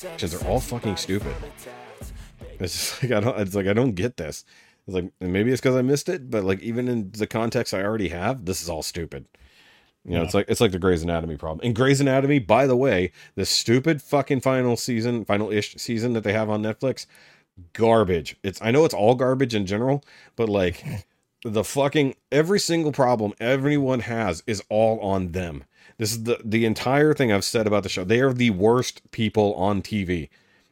Because they're all fucking stupid. It's just like I don't get this. It's like, maybe it's because I missed it, but like, even in the context I already have, this is all stupid. You know, yeah. it's like the Grey's Anatomy problem. And Grey's Anatomy, by the way, the stupid fucking final-ish season that they have on Netflix, garbage. I know it's all garbage in general, but like, the fucking every single problem everyone has is all on them. This is the entire thing I've said about the show. They are the worst people on TV.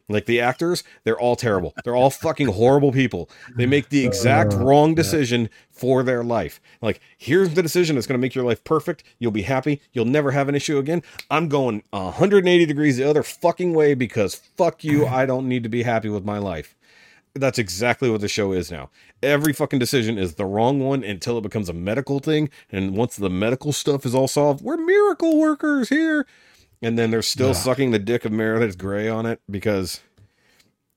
Like, the actors, they're all terrible. They're all fucking horrible people. They make the exact wrong decision for their life. Like, here's the decision that's going to make your life perfect. You'll be happy. You'll never have an issue again. I'm going 180 degrees the other fucking way because fuck you. I don't need to be happy with my life. That's exactly what the show is now. Every fucking decision is the wrong one until it becomes a medical thing. And once the medical stuff is all solved, we're miracle workers here. And then they're still sucking the dick of Meredith Grey on it because,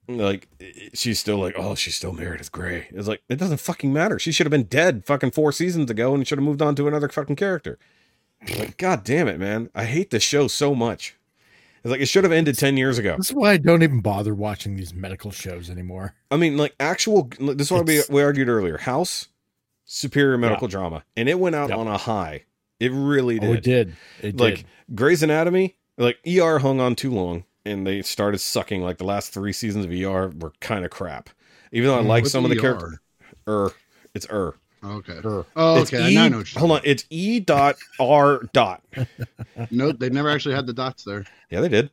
like, she's still like, oh, she's still Meredith Grey. It's like, it doesn't fucking matter. She should have been dead fucking 4 seasons ago and should have moved on to another fucking character. Like, God damn it, man. I hate this show so much. It's like, it should have ended 10 years ago. That's why I don't even bother watching these medical shows anymore. I mean, like, this is what we argued earlier. House, superior medical drama. And it went out on a high. It really did. It did. Grey's Anatomy, like ER hung on too long and they started sucking. Like the last 3 seasons of ER were kind of crap. Even though I like some of the characters. It's ER. Okay. Oh, it's okay. I know what you're hold on. It's E.R. No, they never actually had the dots there. Yeah, they did.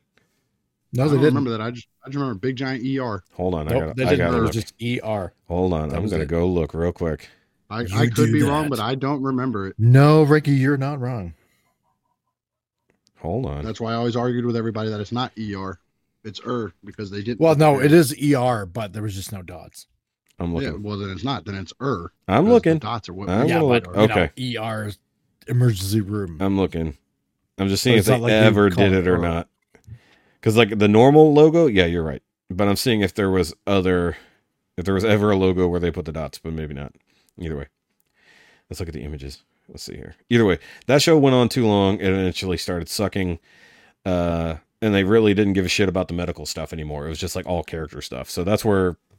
No, they didn't. I remember that. I just remember big giant ER. Hold on. Nope, I got it. It was just ER. Hold on. I'm going to go look real quick. I could be wrong, but I don't remember it. No, Ricky, you're not wrong. Hold on. That's why I always argued with everybody that it's not ER. It's ER because they didn't. Well, no, it is ER, but there was just no dots. I'm looking. Yeah, well, then it's not. Then it's ER. I'm looking. Dots are what? Okay. You know, ER is emergency room. I'm looking. I'm just seeing if they ever did it or not. Because like the normal logo, yeah, you're right. But I'm seeing if there was ever a logo where they put the dots, but maybe not. Either way, let's look at the images. Let's see here. Either way, that show went on too long and eventually started sucking. And they really didn't give a shit about the medical stuff anymore. It was just like all character stuff. So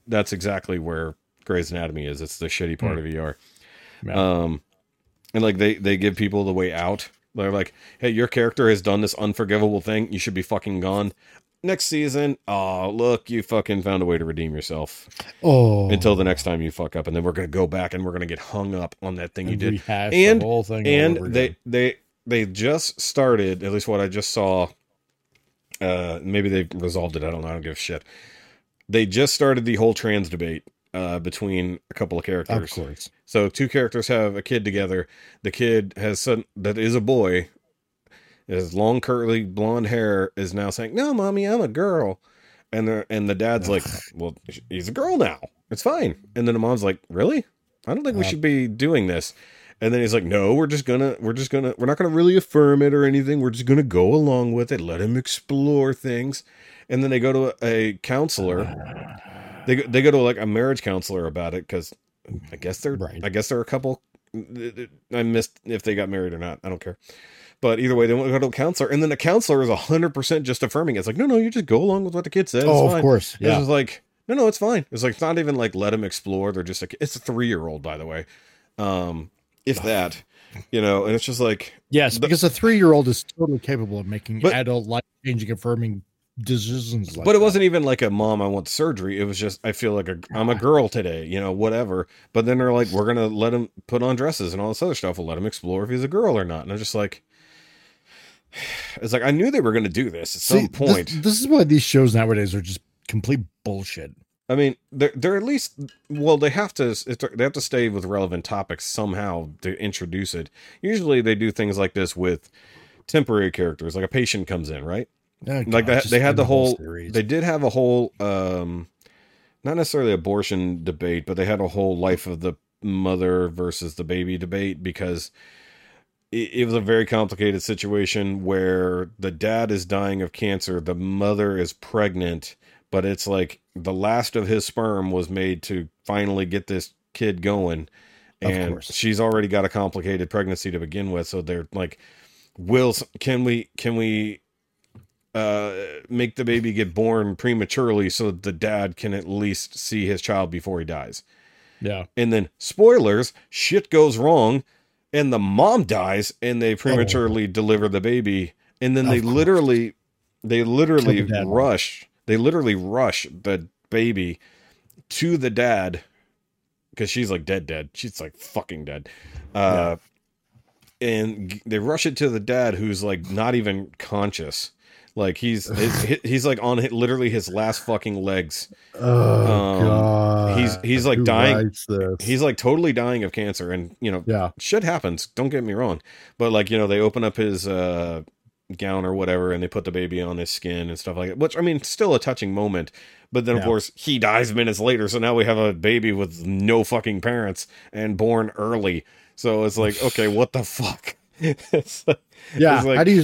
that's exactly where Grey's Anatomy is. It's the shitty part of ER. Yeah. And like they give people the way out. They're like, hey, your character has done this unforgivable thing. You should be fucking gone. Next season, oh, look, you fucking found a way to redeem yourself. Oh, until the next time you fuck up, and then we're going to go back and we're going to get hung up on that thing you did. And the whole thing and they just started, at least what I just saw. Maybe they've resolved it. I don't know. I don't give a shit. They just started the whole trans debate between a couple of characters. Of course. So two characters have a kid together. The kid that is a boy. His long curly blonde hair is now saying, "No, mommy, I'm a girl," and the dad's like, "Well, he's a girl now. It's fine." And then the mom's like, "Really? I don't think we should be doing this." And then he's like, "No, we're not gonna really affirm it or anything. We're just gonna go along with it. Let him explore things." And then they go to a counselor. They go to like a marriage counselor about it because I guess they're I guess they're a couple. I missed if they got married or not. I don't care. But either way, they want to go to a counselor, and then the counselor is 100% just affirming it. It's like, no, you just go along with what the kid says. Oh, of course. Yeah. It's just like, no, it's fine. It's like, it's not even like, let him explore. They're just like, it's a 3-year-old, by the way. If that, you know, and it's just like, yes, because a 3-year-old is totally capable of making adult life changing, affirming decisions. Like but it wasn't even like a mom, I want surgery. It was just, I feel like I'm a girl today, you know, whatever. But then they're like, we're going to let him put on dresses and all this other stuff. We'll let him explore if he's a girl or not. And I'm just like, it's like I knew they were going to do this at some point. This is why these shows nowadays are just complete bullshit. I mean, they're at least they have to stay with relevant topics somehow to introduce it. Usually they do things like this with temporary characters, like a patient comes in, right? Oh, like God, they had the whole series. They did have a whole not necessarily abortion debate, but they had a whole life of the mother versus the baby debate because it was a very complicated situation where the dad is dying of cancer. The mother is pregnant, but it's like the last of his sperm was made to finally get this kid going. And she's already got a complicated pregnancy to begin with. So they're like, Will, can we make the baby get born prematurely so that the dad can at least see his child before he dies? Yeah. And then spoilers, shit goes wrong and the mom dies and they prematurely deliver the baby. And then they literally rush the baby to the dad. Cause she's like dead. She's like fucking dead. Yeah. And they rush it to the dad, who's like not even conscious. Like he's like on literally his last fucking legs. Oh God. He's like dying. He's like totally dying of cancer, and shit happens. Don't get me wrong, but like, they open up his gown or whatever, and they put the baby on his skin and stuff like that, which, I mean, still a touching moment, but then of course he dies minutes later. So now we have a baby with no fucking parents and born early. So it's like, okay, what the fuck? How do you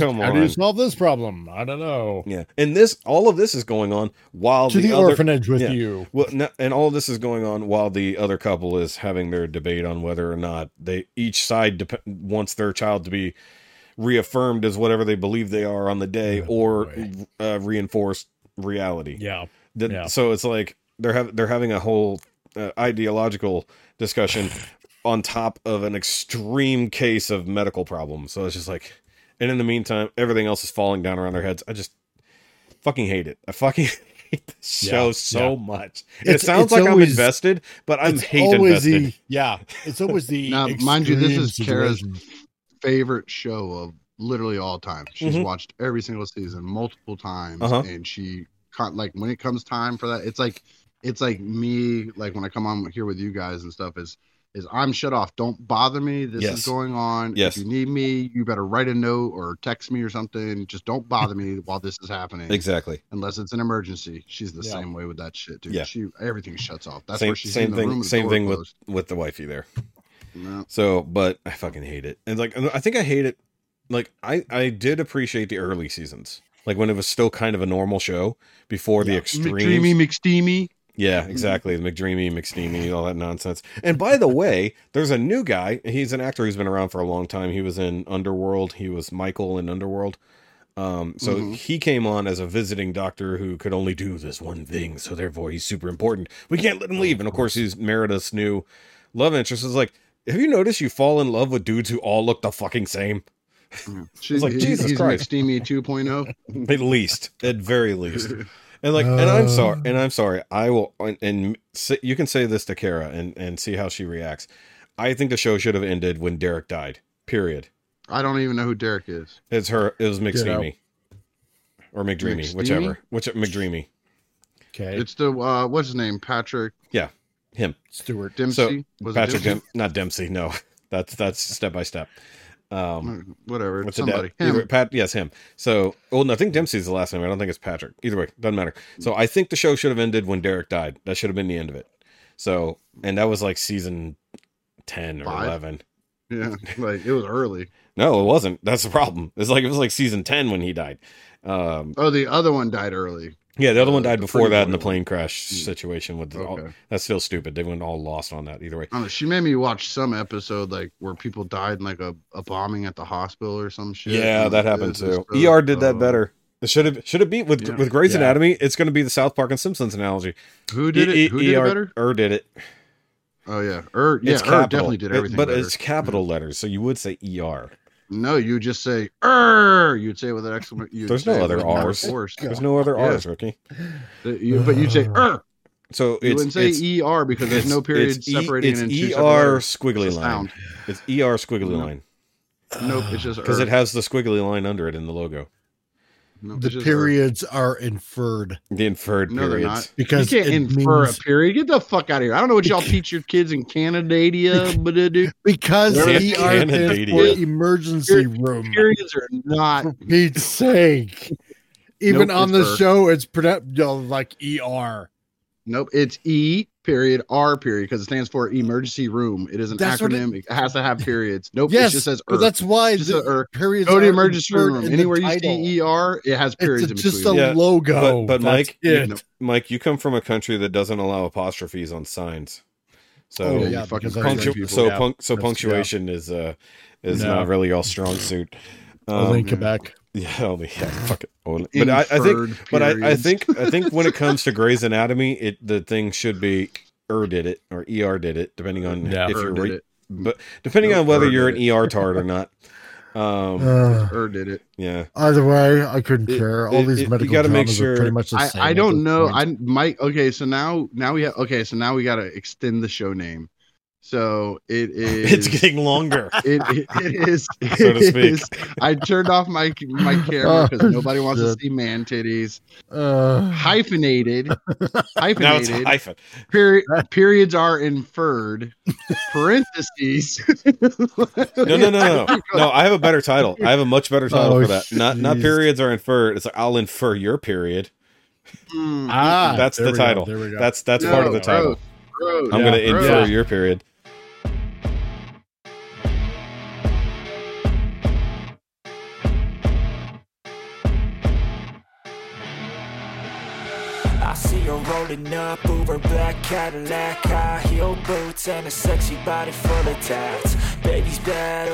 solve this problem? I don't know. Yeah. And all of this is going on while to the other, orphanage with you. Well, no, and all of this is going on while the other couple is having their debate on whether or not each side wants their child to be reaffirmed as whatever they believe they are on the day or reinforced reality. Yeah. So it's like they're having a whole ideological discussion on top of an extreme case of medical problems. So it's just like, and in the meantime, everything else is falling down around their heads. I just fucking hate it. I fucking hate this show so much. It sounds like always, I'm invested, but I'm hate invested. It's always the now, mind you, this is Kara's favorite show of literally all time. She's watched every single season multiple times, and she caught, like, when it comes time for that, it's like me, like when I come on here with you guys and stuff, is I'm shut off. Don't bother me. This is going on. Yes. If you need me, you better write a note or text me or something. Just don't bother me while this is happening. Exactly. Unless it's an emergency. She's the same way with that shit, dude. Yeah. Everything shuts off. That's where she's in the room. Same thing with the wifey there. No. So, but I fucking hate it. And like, I think I hate it. Like I did appreciate the early seasons. Like when it was still kind of a normal show before the extreme. McDreamy, McSteamy. Yeah, exactly. The McDreamy, McSteamy, all that nonsense. And by the way, there's a new guy. He's an actor who's been around for a long time. He was in Underworld. He was Michael in Underworld. He came on as a visiting doctor who could only do this one thing. So therefore he's super important. We can't let him leave. And of course he's Meredith's new love interest. Is like, have you noticed you fall in love with dudes who all look the fucking same? It's like, Jesus Christ. He's McSteamy 2.0. At very least. And like, and I'm sorry. I will, and you can say this to Kara and see how she reacts. I think the show should have ended when Derek died. Period. I don't even know who Derek is. It was McSteamy or McDreamy, McSteamy? Which McDreamy. Okay. It's the what's his name? Patrick. Yeah, him. Stuart Dempsey. So, not Dempsey. No, that's step by step. Whatever. What's somebody? Him. Pat, yes, him. So, I think Dempsey's the last name. I don't think it's Patrick. Either way, doesn't matter. So, I think the show should have ended when Derek died. That should have been the end of it. So, and that was like season 10 or 11. Yeah, like it was early. No, it wasn't. That's the problem. It was like season 10 when he died. The other one died early. Yeah, the other one died before that in the plane crash situation. That's still stupid. They went all lost on that either way. She made me watch some episode like where people died in like a bombing at the hospital or some shit. Yeah, that happened too. ER did that better. It should have beat with Grey's Anatomy. It's going to be the South Park and Simpsons analogy. Who did it? Who did it better? ER did it. Oh yeah, ER definitely did everything. But it's capital letters, so you would say ER. No, you just say "er." You'd say with an exclamation. There's no other R's. There's no other R's, Ricky. But you'd say "er." So you wouldn't say "er" because there's no period separating it into "er" squiggly line. It's "er" squiggly line. Nope, it's just because it has the squiggly line under it in the logo. Nope, the periods are inferred. The inferred periods. They're not. Because you can't infer a period. Get the fuck out of here. I don't know what y'all teach your kids in Canada, but because they are in the emergency room. Periods are not. For Pete's sake. Even on the show, it's like ER. Nope, it's E period R period because it stands for emergency room. It is an acronym. It has to have periods. Nope, yes, it just says. That's why it's periods. Go to emergency room. Anywhere you see ER, it has periods. It's just a logo. But Mike, you come from a country that doesn't allow apostrophes on signs. So punctuation is not really your strong suit. Only in Quebec. Yeah, only. Yeah, fuck it. Only. But I think when it comes to Grey's Anatomy, the thing should be ER did it, depending on if you're, but depending on whether you're an ER tard or not. Did it? Yeah. Either way, I couldn't care. All these medical dramas make sure, are pretty much the same. I don't know. So now we got to extend the show name. So it is. It's getting longer. It is. So to speak. I turned off my camera because nobody wants to see man titties. Hyphenated. Now it's hyphen. Periods are inferred. Parentheses. No. I have a better title. I have a much better title for that. Geez. Not periods are inferred. It's like I'll infer your period. That's the title. That's part of the title. Bro, I'm going to infer your period. I see her rolling up, Uber black Cadillac, high heel boots, and a sexy body full of tats. Baby's bad.